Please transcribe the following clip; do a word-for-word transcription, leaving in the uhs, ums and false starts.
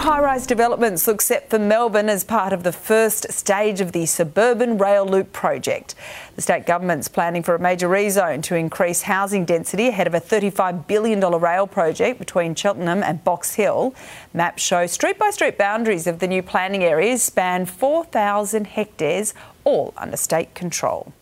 high-rise developments look set for Melbourne as part of the first stage of the Suburban Rail Loop project. The state government's planning for a major rezone to increase housing density ahead of a thirty-five billion dollars rail project between Cheltenham and Box Hill. Maps show street-by-street boundaries of the new planning areas span four thousand hectares, all under state control.